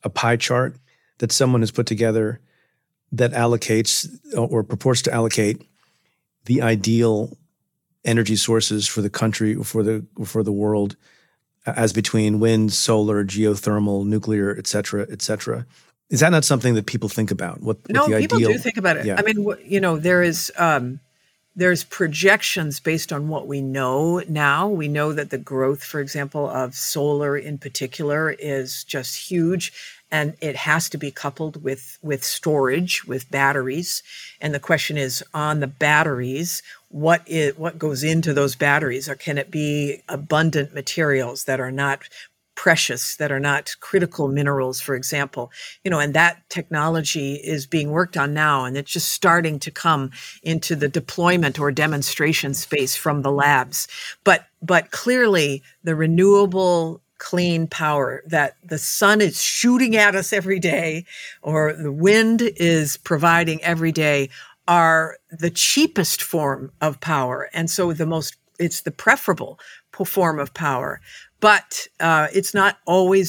a pie chart that someone has put together that allocates or purports to allocate the ideal energy sources for the country or for the world as between wind, solar, geothermal, nuclear, et cetera, et cetera? Is that not something that people think about? No, people do think about it. Yeah. I mean, there is there's projections based on what we know now. We know that the growth, for example, of solar in particular is just huge, and it has to be coupled with storage, with batteries. And the question is, on the batteries, what goes into those batteries? Or can it be abundant materials that are not precious, that are not critical minerals, for example, and that technology is being worked on now, and it's just starting to come into the deployment or demonstration space from the labs. But clearly, the renewable clean power that the sun is shooting at us every day, or the wind is providing every day, are the cheapest form of power, and so it's the preferable form of power. But it's not going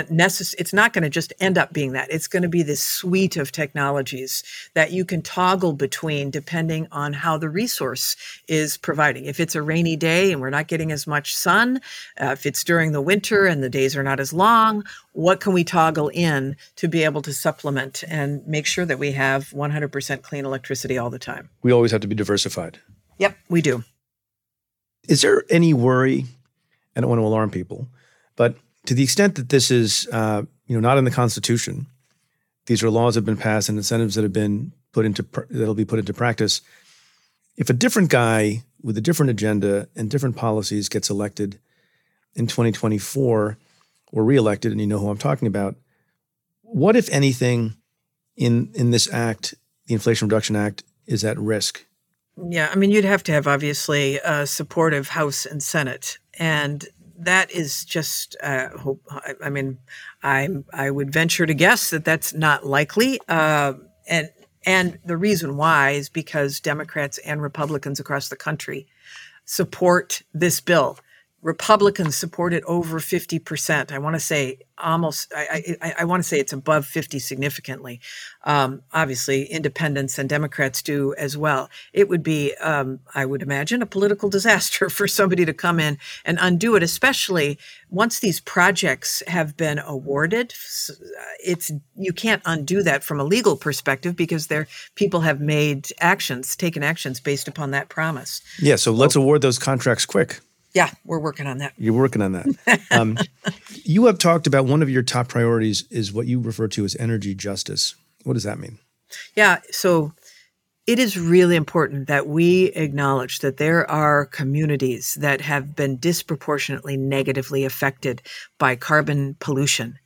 to just end up being that. It's going to be this suite of technologies that you can toggle between depending on how the resource is providing. If it's a rainy day and we're not getting as much sun, if it's during the winter and the days are not as long, what can we toggle in to be able to supplement and make sure that we have 100% clean electricity all the time? We always have to be diversified. Yep, we do. Is there any worry? I don't want to alarm people, but to the extent that this is, not in the Constitution, these are laws that have been passed and incentives that have been that'll be put into practice. If a different guy with a different agenda and different policies gets elected in 2024 or reelected, and you know who I'm talking about, what, if anything, in this act, the Inflation Reduction Act, is at risk? Yeah, you'd have to have, obviously, a supportive House and Senate. And that is just hope. I would venture to guess that that's not likely. And the reason why is because Democrats and Republicans across the country support this bill. Republicans support it over 50%. I want to say almost. I want to say it's above 50 significantly. Obviously, independents and Democrats do as well. It would be, I would imagine, a political disaster for somebody to come in and undo it. Especially once these projects have been awarded, you can't undo that from a legal perspective because people have taken actions based upon that promise. Yeah. So let's award those contracts quick. Yeah, we're working on that. You're working on that. You have talked about one of your top priorities is what you refer to as energy justice. What does that mean? Yeah, so it is really important that we acknowledge that there are communities that have been disproportionately negatively affected by carbon pollution.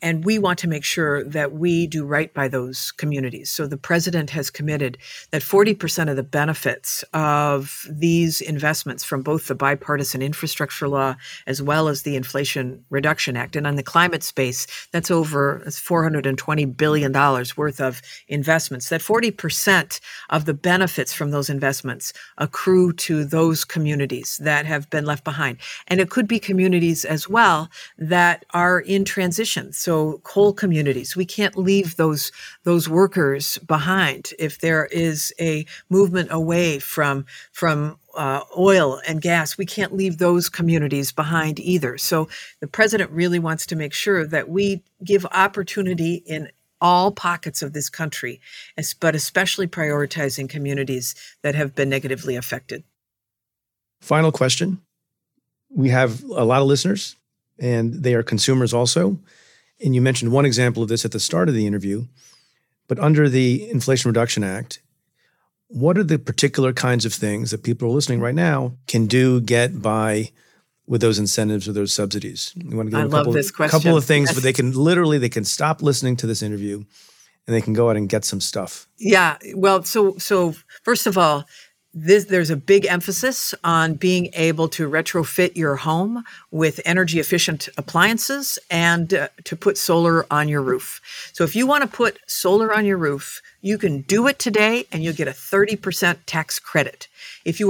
And we want to make sure that we do right by those communities. So the president has committed that 40% of the benefits of these investments from both the bipartisan infrastructure law as well as the Inflation Reduction Act. And on the climate space, that's over $420 billion worth of investments, that 40% of the benefits from those investments accrue to those communities that have been left behind. And it could be communities as well that are in transition. So coal communities, we can't leave those workers behind. If there is a movement away from oil and gas, we can't leave those communities behind either. So the president really wants to make sure that we give opportunity in all pockets of this country, but especially prioritizing communities that have been negatively affected. Final question. We have a lot of listeners, and they are consumers also. And you mentioned one example of this at the start of the interview, but under the Inflation Reduction Act, what are the particular kinds of things that people are listening right now can do, get by with those incentives or those subsidies? You want to give a couple of things, yes. But they can stop listening to this interview and they can go out and get some stuff. Yeah, well, so first of all, there's a big emphasis on being able to retrofit your home with energy-efficient appliances and to put solar on your roof. So if you want to put solar on your roof, you can do it today and you'll get a 30% tax credit. If you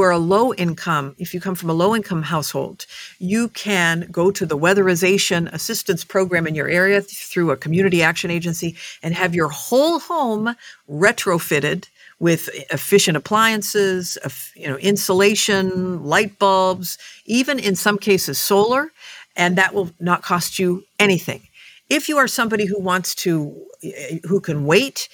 come from a low-income household, you can go to the weatherization assistance program in your area through a community action agency and have your whole home retrofitted with efficient appliances, insulation, light bulbs, even in some cases solar, and that will not cost you anything. If you are somebody who can wait,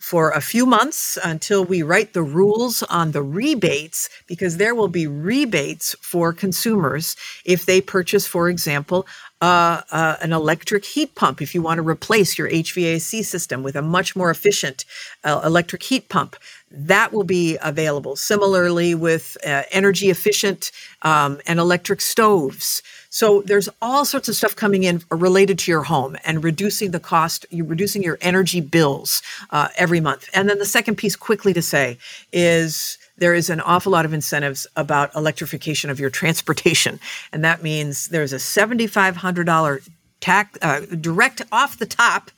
for a few months until we write the rules on the rebates, because there will be rebates for consumers if they purchase, for example, an electric heat pump. If you want to replace your HVAC system with a much more efficient electric heat pump, that will be available. Similarly with energy efficient and electric stoves. So there's all sorts of stuff coming in related to your home and reducing the cost, reducing your energy bills every month. And then the second piece quickly to say is there is an awful lot of incentives about electrification of your transportation. And that means there's a $7,500 tax, direct off the top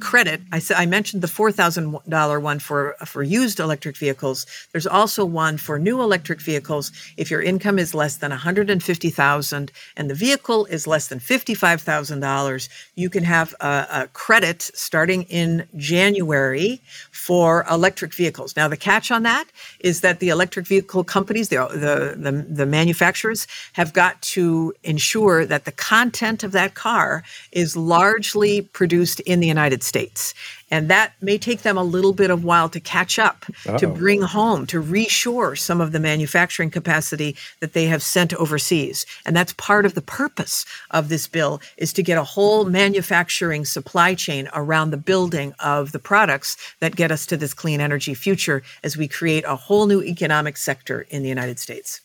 credit. I mentioned the $4,000 one for used electric vehicles. There's also one for new electric vehicles if your income is less than $150,000 and the vehicle is less than $55,000. You can have a credit starting in January for electric vehicles. Now the catch on that is that the electric vehicle companies, the manufacturers, have got to ensure that the content of that car is largely produced in the United States. And that may take them a little bit of while to catch up, to bring home, to reshore some of the manufacturing capacity that they have sent overseas. And that's part of the purpose of this bill, is to get a whole manufacturing supply chain around the building of the products that get us to this clean energy future as we create a whole new economic sector in the United States.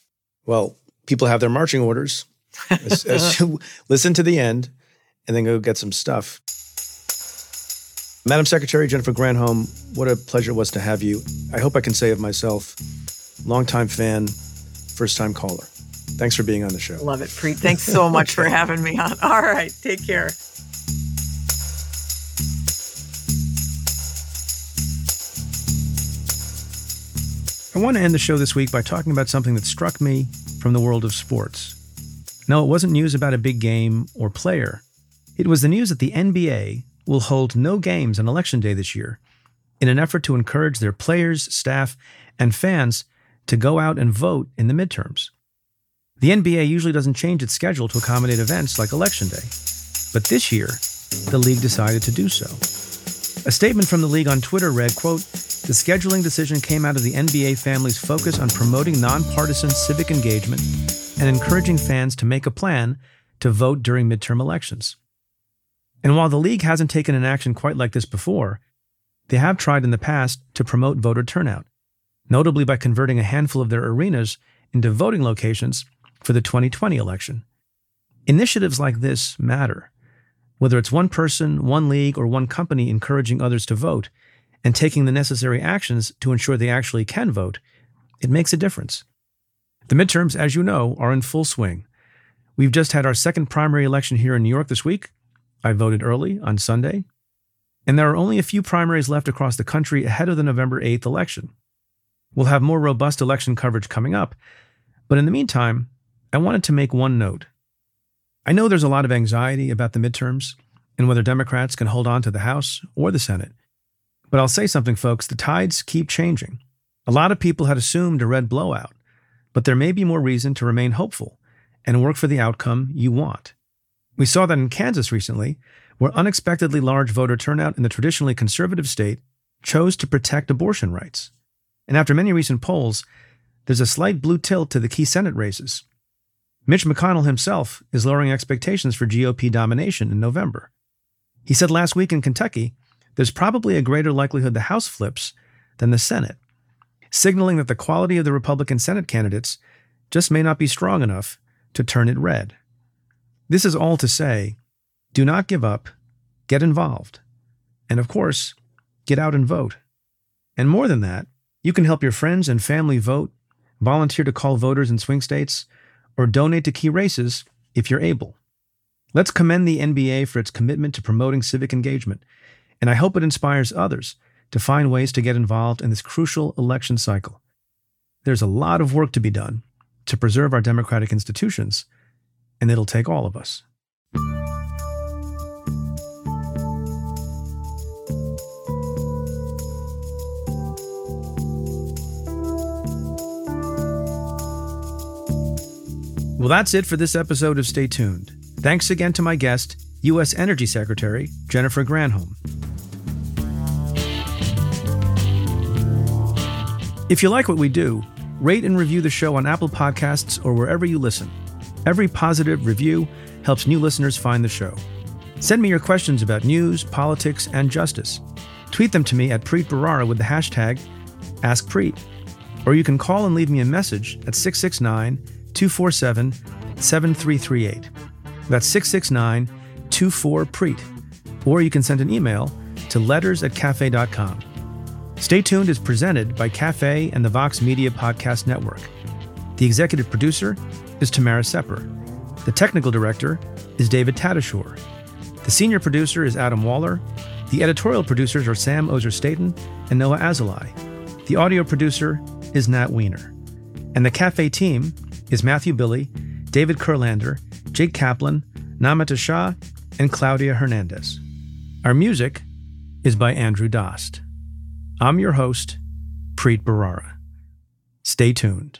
Well, people have their marching orders. As you listen to the end, and then go get some stuff. Madam Secretary Jennifer Granholm, what a pleasure it was to have you. I hope I can say of myself, longtime fan, first-time caller. Thanks for being on the show. Love it, Preet. Thanks so much for having me on. All right, take care. I want to end the show this week by talking about something that struck me from the world of sports. No, it wasn't news about a big game or player. It was the news that the NBA will hold no games on Election Day this year in an effort to encourage their players, staff, and fans to go out and vote in the midterms. The NBA usually doesn't change its schedule to accommodate events like Election Day, but this year, the league decided to do so. A statement from the league on Twitter read, quote, "The scheduling decision came out of the NBA family's focus on promoting nonpartisan civic engagement and encouraging fans to make a plan to vote during midterm elections." And while the league hasn't taken an action quite like this before, they have tried in the past to promote voter turnout, notably by converting a handful of their arenas into voting locations for the 2020 election. Initiatives like this matter, whether it's one person, one league, or one company encouraging others to vote and taking the necessary actions to ensure they actually can vote. It makes a difference. The midterms, as you know, are in full swing. We've just had our second primary election here in New York this week. I voted early on Sunday. And there are only a few primaries left across the country ahead of the November 8th election. We'll have more robust election coverage coming up. But in the meantime, I wanted to make one note. I know there's a lot of anxiety about the midterms and whether Democrats can hold on to the House or the Senate. But I'll say something, folks. The tides keep changing. A lot of people had assumed a red blowout. But there may be more reason to remain hopeful and work for the outcome you want. We saw that in Kansas recently, where unexpectedly large voter turnout in the traditionally conservative state chose to protect abortion rights. And after many recent polls, there's a slight blue tilt to the key Senate races. Mitch McConnell himself is lowering expectations for GOP domination in November. He said last week in Kentucky, there's probably a greater likelihood the House flips than the Senate, signaling that the quality of the Republican Senate candidates just may not be strong enough to turn it red. This is all to say, do not give up, get involved, and of course, get out and vote. And more than that, you can help your friends and family vote, volunteer to call voters in swing states, or donate to key races if you're able. Let's commend the NBA for its commitment to promoting civic engagement, and I hope it inspires others to find ways to get involved in this crucial election cycle. There's a lot of work to be done to preserve our democratic institutions, and it'll take all of us. Well, that's it for this episode of Stay Tuned. Thanks again to my guest, U.S. Energy Secretary Jennifer Granholm. If you like what we do, rate and review the show on Apple Podcasts or wherever you listen. Every positive review helps new listeners find the show. Send me your questions about news, politics, and justice. Tweet them to me at Preet Bharara with the hashtag AskPreet. Or you can call and leave me a message at 669-247-7338. That's 669-24-PREET. Or you can send an email to letters@cafe.com. Stay Tuned is presented by CAFE and the Vox Media Podcast Network. The executive producer is Tamara Sepper. The technical director is David Tatishore. The senior producer is Adam Waller. The editorial producers are Sam Ozer-Staten and Noah Azulai. The audio producer is Nat Wiener. And the CAFE team is Matthew Billy, David Kurlander, Jake Kaplan, Namita Shah, and Claudia Hernandez. Our music is by Andrew Dost. I'm your host, Preet Bharara. Stay tuned.